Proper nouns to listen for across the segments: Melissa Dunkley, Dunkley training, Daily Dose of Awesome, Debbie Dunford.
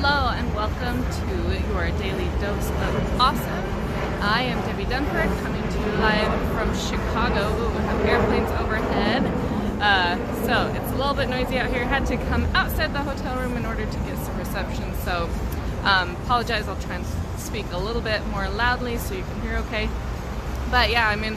Hello and welcome to your Daily Dose of Awesome. I am Debbie Dunford, coming to you live from Chicago. Ooh, we have airplanes overhead. So it's a little bit noisy out here. Had to come outside the hotel room in order to get some reception. So apologize, I'll try and speak a little bit more loudly so you can hear okay. But yeah, I'm in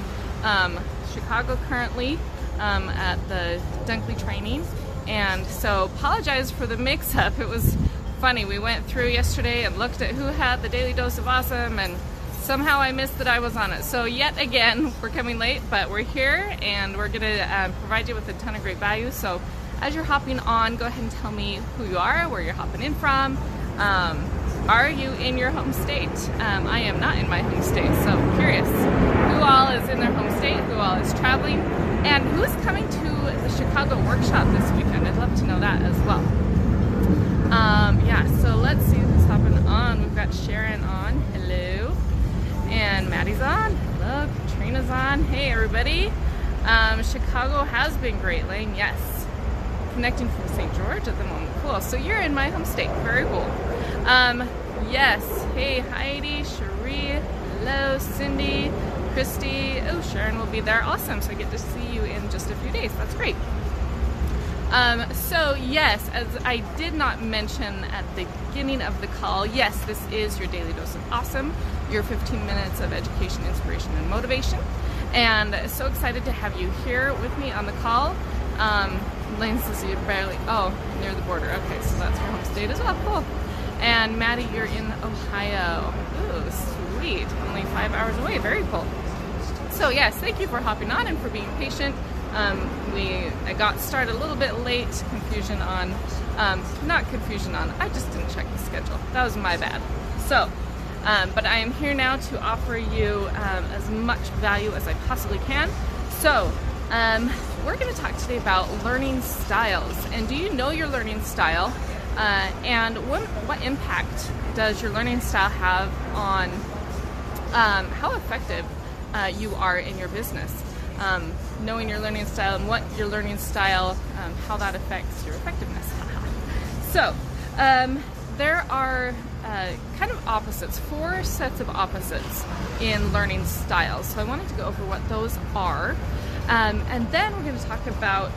Chicago currently at the Dunkley training. And so apologize for the mix-up. It was funny. We went through yesterday and looked at who had the Daily Dose of Awesome, and somehow I missed that I was on it. So yet again, we're coming late, but we're here and we're going to provide you with a ton of great value. So as you're hopping on, go ahead and tell me who you are, where you're hopping in from. Are you in your home state? I am not in my home state, so I'm curious who all is in their home state, who all is traveling, and who's coming to the Chicago workshop this weekend. I'd love to know that as well. Yeah, so let's see who's hopping on. We've got Sharon on, hello, and Maddie's on, hello, Katrina's on, hey everybody. Chicago has been great, Lane, yes. Connecting from St. George at the moment, cool. So you're in my home state, very cool. Yes, hey Heidi, Cherie, hello, Cindy, Christy, oh Sharon will be there, awesome, so I get to see you in just a few days, that's great. So yes, as I did not mention at the beginning of the call, yes, this is your Daily Dose of Awesome, your 15 minutes of education, inspiration, and motivation, and so excited to have you here with me on the call. Lane says you're barely, oh, near the border, okay, so that's your home state as well, cool. And Maddie, you're in Ohio, ooh, sweet, only 5 hours away, very cool. So yes, thank you for hopping on and for being patient. I got started a little bit late, I just didn't check the schedule. That was my bad. So, but I am here now to offer you as much value as I possibly can. So, we're going to talk today about learning styles. And do you know your learning style? And what impact does your learning style have on how effective you are in your business? Knowing your learning style and what your learning style, how that affects your effectiveness. So there are kind of opposites, four sets of opposites in learning styles. So I wanted to go over what those are, and then we're going to talk about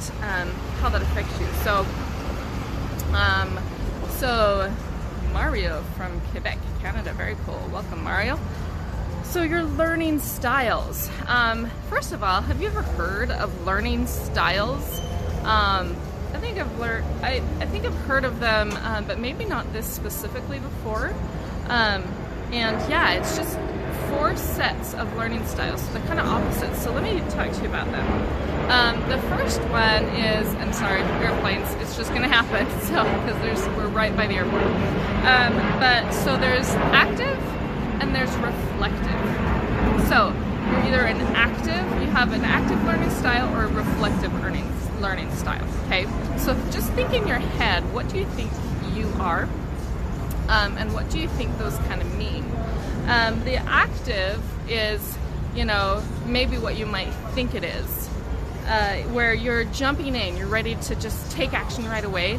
how that affects you. So, Mario from Quebec, Canada, very cool. Welcome, Mario. So your learning styles. First of all, have you ever heard of learning styles? I think I've heard of them, but maybe not this specifically before. And yeah, it's just four sets of learning styles. So they're kind of opposites. So let me talk to you about them. The first one is, I'm sorry, airplanes. It's just going to happen. So because we're right by the airport. But so there's active. And there's reflective. So you're either an active, you have an active learning style, or a reflective learning style, okay? So just think in your head, what do you think you are? And what do you think those kind of mean? The active is, you know, maybe what you might think it is, where you're jumping in, you're ready to just take action right away,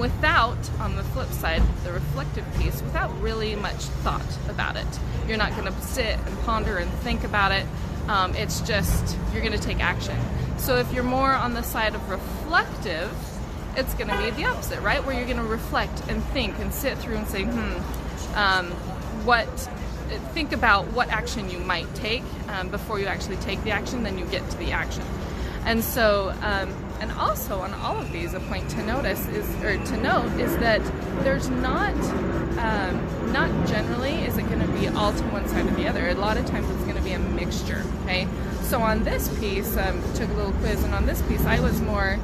without, on the flip side, the reflective piece, without really much thought about it. You're not going to sit and ponder and think about it. It's just, you're going to take action. So if you're more on the side of reflective, it's going to be the opposite, right? Where you're going to reflect and think and sit through and say, think about what action you might take before you actually take the action, then you get to the action. And so, and also on all of these, a point to note is that there's not generally is it going to be all to one side or the other. A lot of times it's going to be a mixture, okay? So on this piece, took a little quiz, and on this piece I was more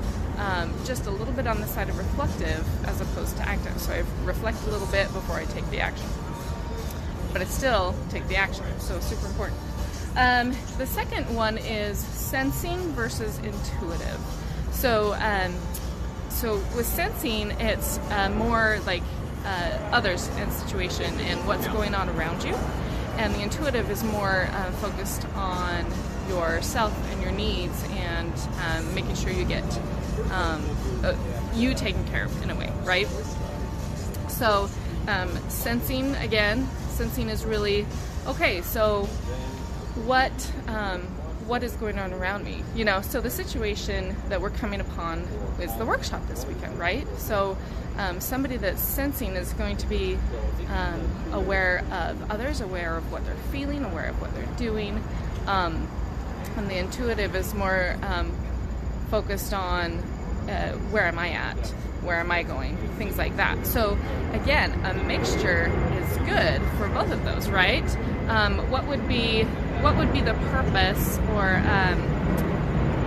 just a little bit on the side of reflective as opposed to active. So I reflect a little bit before I take the action. But I still take the action, so super important. The second one is sensing versus intuitive. So, so with sensing, it's more like others and situation and what's going on around you, and the intuitive is more focused on yourself and your needs and making sure you get you taken care of in a way, right? So Sensing, again, sensing is really, okay, so what is going on around me? You know, so the situation that we're coming upon is the workshop this weekend, right? So somebody that's sensing is going to be aware of others, aware of what they're feeling, aware of what they're doing. And the intuitive is more focused on where am I at? Where am I going? Things like that. So again, a mixture is good for both of those, right? What would be the purpose, or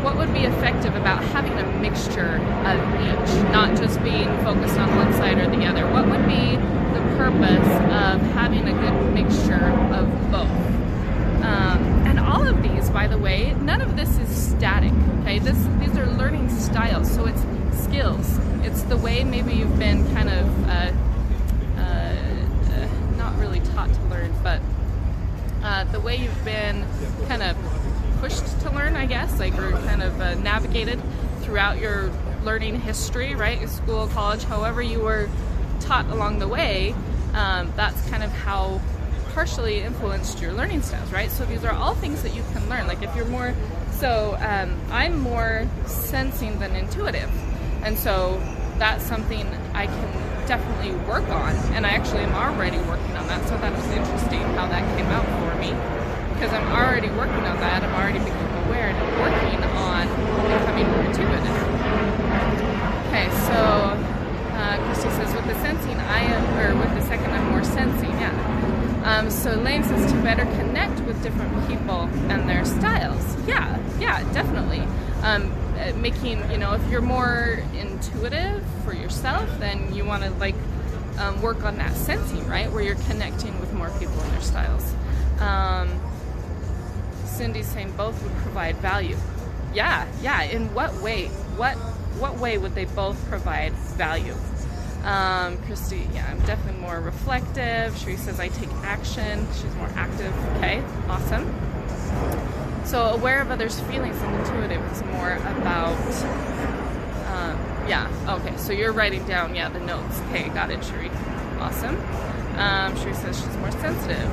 what would be effective about having a mixture of each, not just being focused on one side or the other? What would be the purpose of having a good mixture of both? And all of these, by the way, none of this is static, okay? These are learning styles, so it's skills. It's the way maybe you've been kind of not really taught to learn, but the way you've been kind of pushed to learn, I guess, like, or kind of navigated throughout your learning history, right? Your school, college, however you were taught along the way, that's kind of how partially influenced your learning styles, right? So these are all things that you can learn. Like if you're more, so I'm more sensing than intuitive, and so that's something I can definitely work on, and I actually am already working on that, so that was interesting how that came out for me, because I'm already working on that, I'm already becoming aware, and I'm working on becoming more intuitive. Okay, so Christy says, with the sensing I am, or with the second I'm more sensing, yeah. So Lane says to better connect with different people and their styles. Yeah, yeah, definitely. Making, you know, if you're more intuitive for yourself, then you want to like work on that sensing, right, where you're connecting with more people and their styles. Cindy's saying both would provide value. Yeah, yeah. In what way? What way would they both provide value? Christy, yeah, I'm definitely more reflective. Sheree says I take action. She's more active. Okay, awesome. So aware of others' feelings and intuitive is more about, yeah, okay, so you're writing down, yeah, the notes. Okay, got it, Sheree. Awesome. Sheree says she's more sensitive.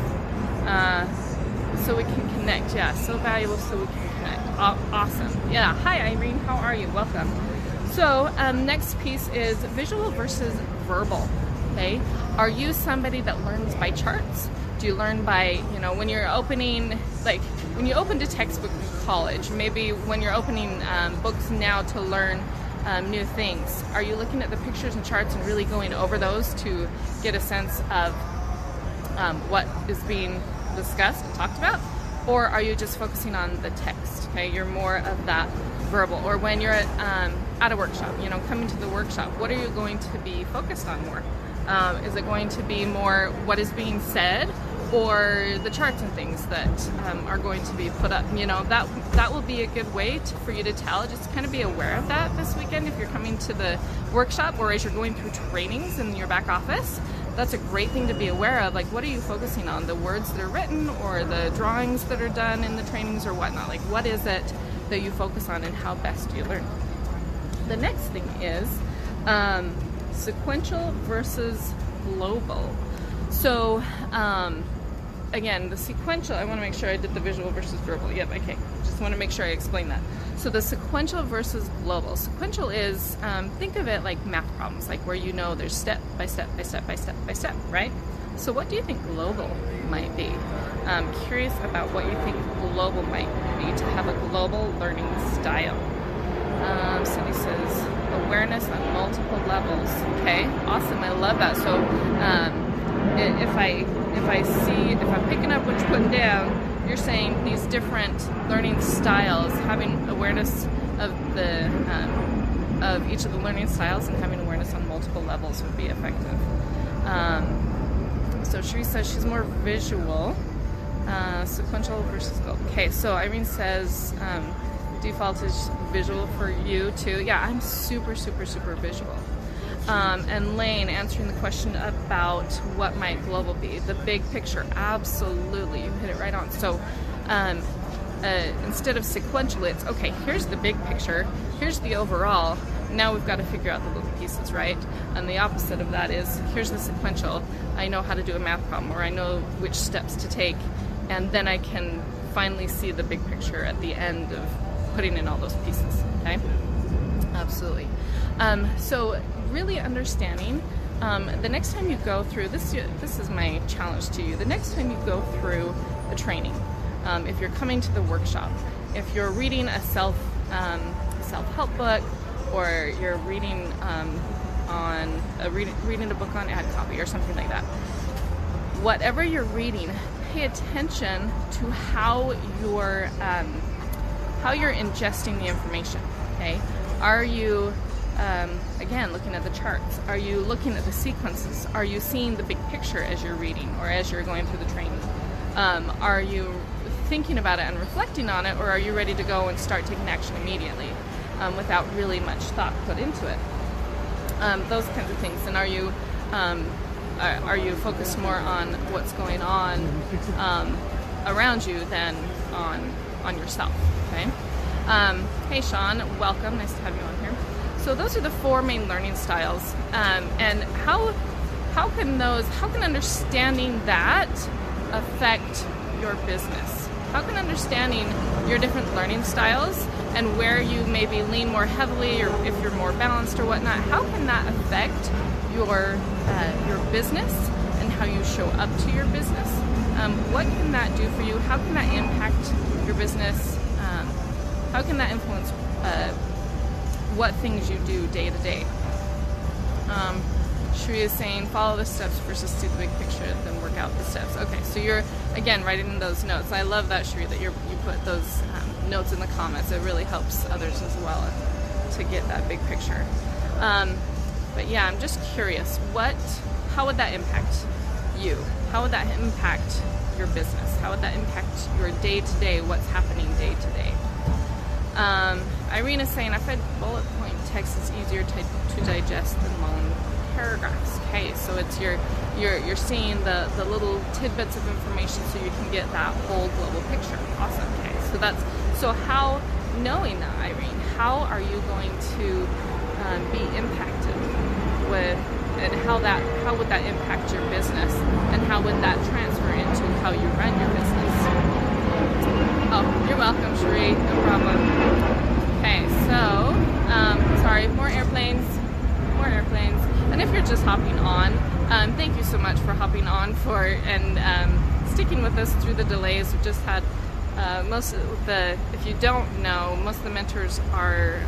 So we can connect, yeah, so valuable, so we can connect. Awesome. Yeah, hi, Irene, how are you? Welcome. So next piece is visual versus verbal, okay? Are you somebody that learns by charts? Do you learn by, you know, when you're opening, like, when you opened a textbook in college, maybe when you're opening books now to learn new things, are you looking at the pictures and charts and really going over those to get a sense of what is being discussed and talked about? Or are you just focusing on the text? Okay, you're more of that verbal. Or when you're at a workshop, you know, coming to the workshop, what are you going to be focused on more? Is it going to be more what is being said, or the charts and things that are going to be put up? You know, that will be a good way for you to tell. Just kind of be aware of that this weekend if you're coming to the workshop, or as you're going through trainings in your back office. That's a great thing to be aware of. Like, what are you focusing on? The words that are written, or the drawings that are done in the trainings, or whatnot? Like, what is it that you focus on, and how best do you learn? The next thing is sequential versus global. So, again, the sequential, I want to make sure I did the visual versus verbal. Yep, okay. Just want to make sure I explain that. So the sequential versus global. Sequential is, think of it like math problems, like where you know there's step by step by step by step by step, right? So what do you think global might be? I'm curious about what you think global might be to have a global learning style. Cindy says awareness on multiple levels. Okay, awesome. I love that. So if I'm picking up what you're putting down, you're saying these different learning styles, having awareness of each of the learning styles and having awareness on multiple levels would be effective. So Sheree says she's more visual, sequential versus global. Okay, so Irene says default is visual for you too. Yeah, I'm super, super, super visual. And Lane answering the question about what might global be, the big picture. Absolutely, you hit it right on. So instead of sequential, it's okay, here's the big picture, here's the overall, now we've got to figure out the little pieces, right? And the opposite of that is, here's the sequential. I know how to do a math problem, or I know which steps to take, and then I can finally see the big picture at the end of putting in all those pieces, okay? Absolutely. So really understanding, the next time you go through, this is my challenge to you, the next time you go through a training, if you're coming to the workshop, if you're reading a self-help book, or you're reading reading a book on ad copy or something like that, whatever you're reading, pay attention to how you're ingesting the information. Okay, are you again looking at the charts? Are you looking at the sequences? Are you seeing the big picture as you're reading or as you're going through the training? Are you thinking about it and reflecting on it, or are you ready to go and start taking action immediately without really much thought put into it? Those kinds of things. And are you focused more on what's going on around you than on yourself? Okay. Hey Sean, welcome. Nice to have you on here. So those are the four main learning styles, and how can understanding that affect your business? How can understanding your different learning styles and where you maybe lean more heavily, or if you're more balanced or whatnot, how can that affect your business and how you show up to your business? What can that do for you? How can that impact your business? How can that influence what things you do day to day? Shreya is saying, follow the steps versus see the big picture, then work out the steps. Okay, so you're, again, writing those notes. I love that, Shreya, that you put those notes in the comments. It really helps others as well to get that big picture. But yeah, I'm just curious, how would that impact you? How would that impact your business? How would that impact your day-to-day, what's happening day-to-day? Irene is saying, I find bullet point text is easier to digest than long paragraphs. Okay, so it's you're seeing the little tidbits of information, so you can get that whole global picture. Awesome. Okay, so how, knowing that, Irene, how are you going to be impacted with, and how would that impact your business, and how would that transfer into how you run your business? Oh, you're welcome, Sheree. No problem. Okay, so sorry, more airplanes. And if you're just hopping on, thank you so much for hopping on and sticking with us through the delays. We've just had most of the, if you don't know, most of the mentors are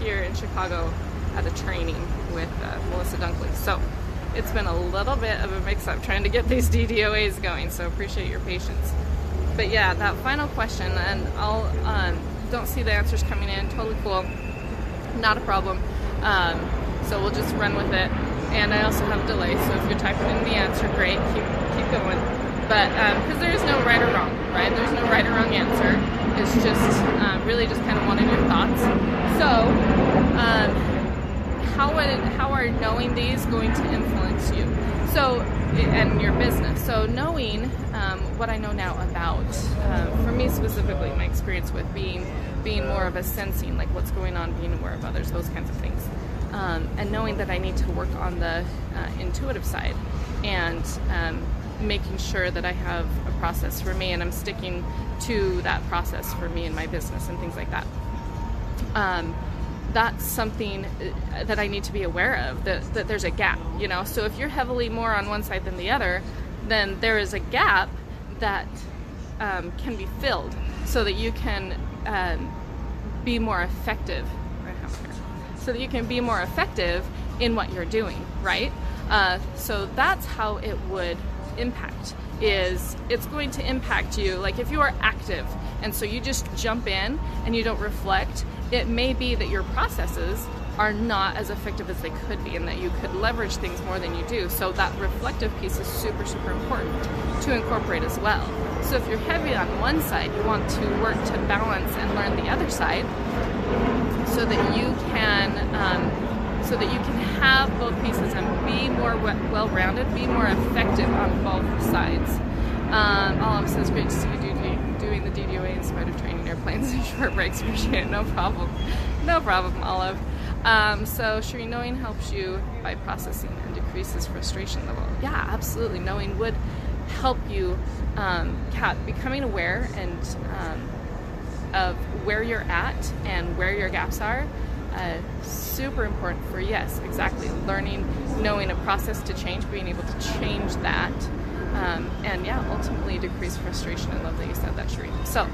here in Chicago at a training with Melissa Dunkley. So it's been a little bit of a mix-up trying to get these DDOAs going, so appreciate your patience. But yeah, that final question, and I'll don't see the answers coming in, totally cool, not a problem. So we'll just run with it, and I also have a delay, so if you're typing in the answer, great, keep going. But because there is no right or wrong, right? There's no right or wrong answer. It's just really just kind of wanting your thoughts. So how are knowing these going to influence you? So, and your business. So knowing what I know now about, for me specifically, my experience with being more of a sensing, like what's going on, being aware of others, those kinds of things. And knowing that I need to work on the intuitive side, and making sure that I have a process for me, and I'm sticking to that process for me and my business and things like that. That's something that I need to be aware of, that there's a gap, you know? So if you're heavily more on one side than the other, then there is a gap that can be filled so that you can be more effective. So that you can be more effective in what you're doing, right? So that's how it would impact, is it's going to impact you. Like if you are active and so you just jump in and you don't reflect, it may be that your processes are not as effective as they could be, and that you could leverage things more than you do. So that reflective piece is super, super important to incorporate as well. So if you're heavy on one side, you want to work to balance and learn the other side, so that you can have both pieces and be more well-rounded, be more effective on both sides. Olive says, great to see you doing the DDOA in spite of training airplanes and short breaks. Appreciate it. No problem. No problem, Olive. So sure, knowing helps you by processing and decreases frustration level. Yeah, absolutely. Knowing would help you, becoming aware and of where you're at and where your gaps are. Super important for, yes, exactly, learning, knowing a process to change, being able to change that, and yeah, ultimately decrease frustration. I love that you said that, Shereen. So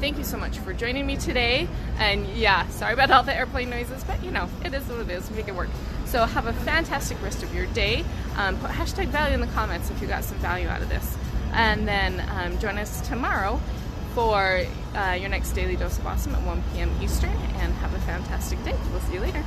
thank you so much for joining me today, and yeah, sorry about all the airplane noises, but you know, it is what it is, make it work. So have a fantastic rest of your day. Put hashtag value in the comments if you got some value out of this, and then join us tomorrow for your next Daily Dose of Awesome at 1 p.m. Eastern, and have a fantastic day. We'll see you later.